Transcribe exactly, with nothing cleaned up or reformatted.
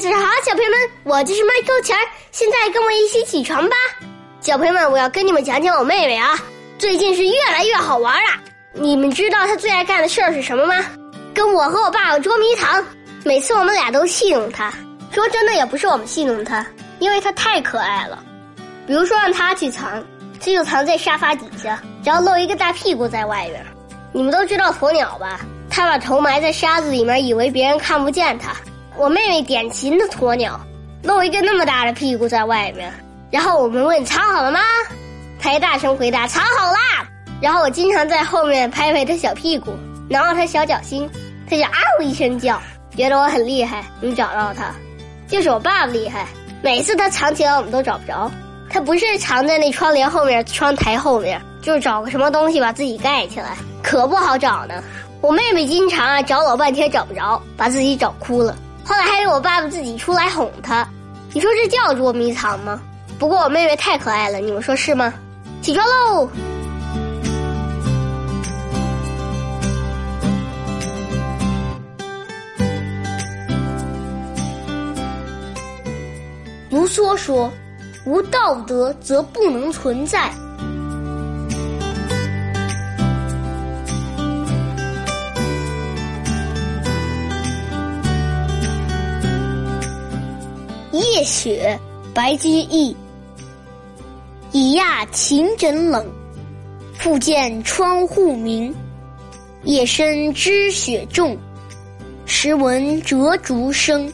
子是好，小朋友们，我就是麦克钱儿。现在跟我一起起床吧，小朋友们，我要跟你们讲讲我妹妹啊，最近是越来越好玩了。你们知道她最爱干的事儿是什么吗？跟我和我爸爸捉迷藏，每次我们俩都戏弄她。说真的，也不是我们戏弄她，因为她太可爱了。比如说让她去藏，她就藏在沙发底下，然后露一个大屁股在外面。你们都知道鸵鸟吧？她把头埋在沙子里面，以为别人看不见她。我妹妹典型的鸵鸟，露一个那么大的屁股在外面，然后我们问藏好了吗？她大声回答藏好啦。然后我经常在后面拍拍她小屁股，挠挠她小脚心，她就啊呜一声叫，觉得我很厉害，能找到她。就是我爸爸厉害，每次他藏起来我们都找不着，他不是藏在那窗帘后面、窗台后面，就是找个什么东西把自己盖起来，可不好找呢。我妹妹经常啊找老半天找不着，把自己找哭了。后来还是我爸爸自己出来哄她，你说这叫捉迷藏吗？不过我妹妹太可爱了，你们说是吗？起床喽！卢梭说：“无道德则不能存在。”夜雪，白居易。已讶秦枕冷，复见窗户明。夜深知雪重，时闻折竹声。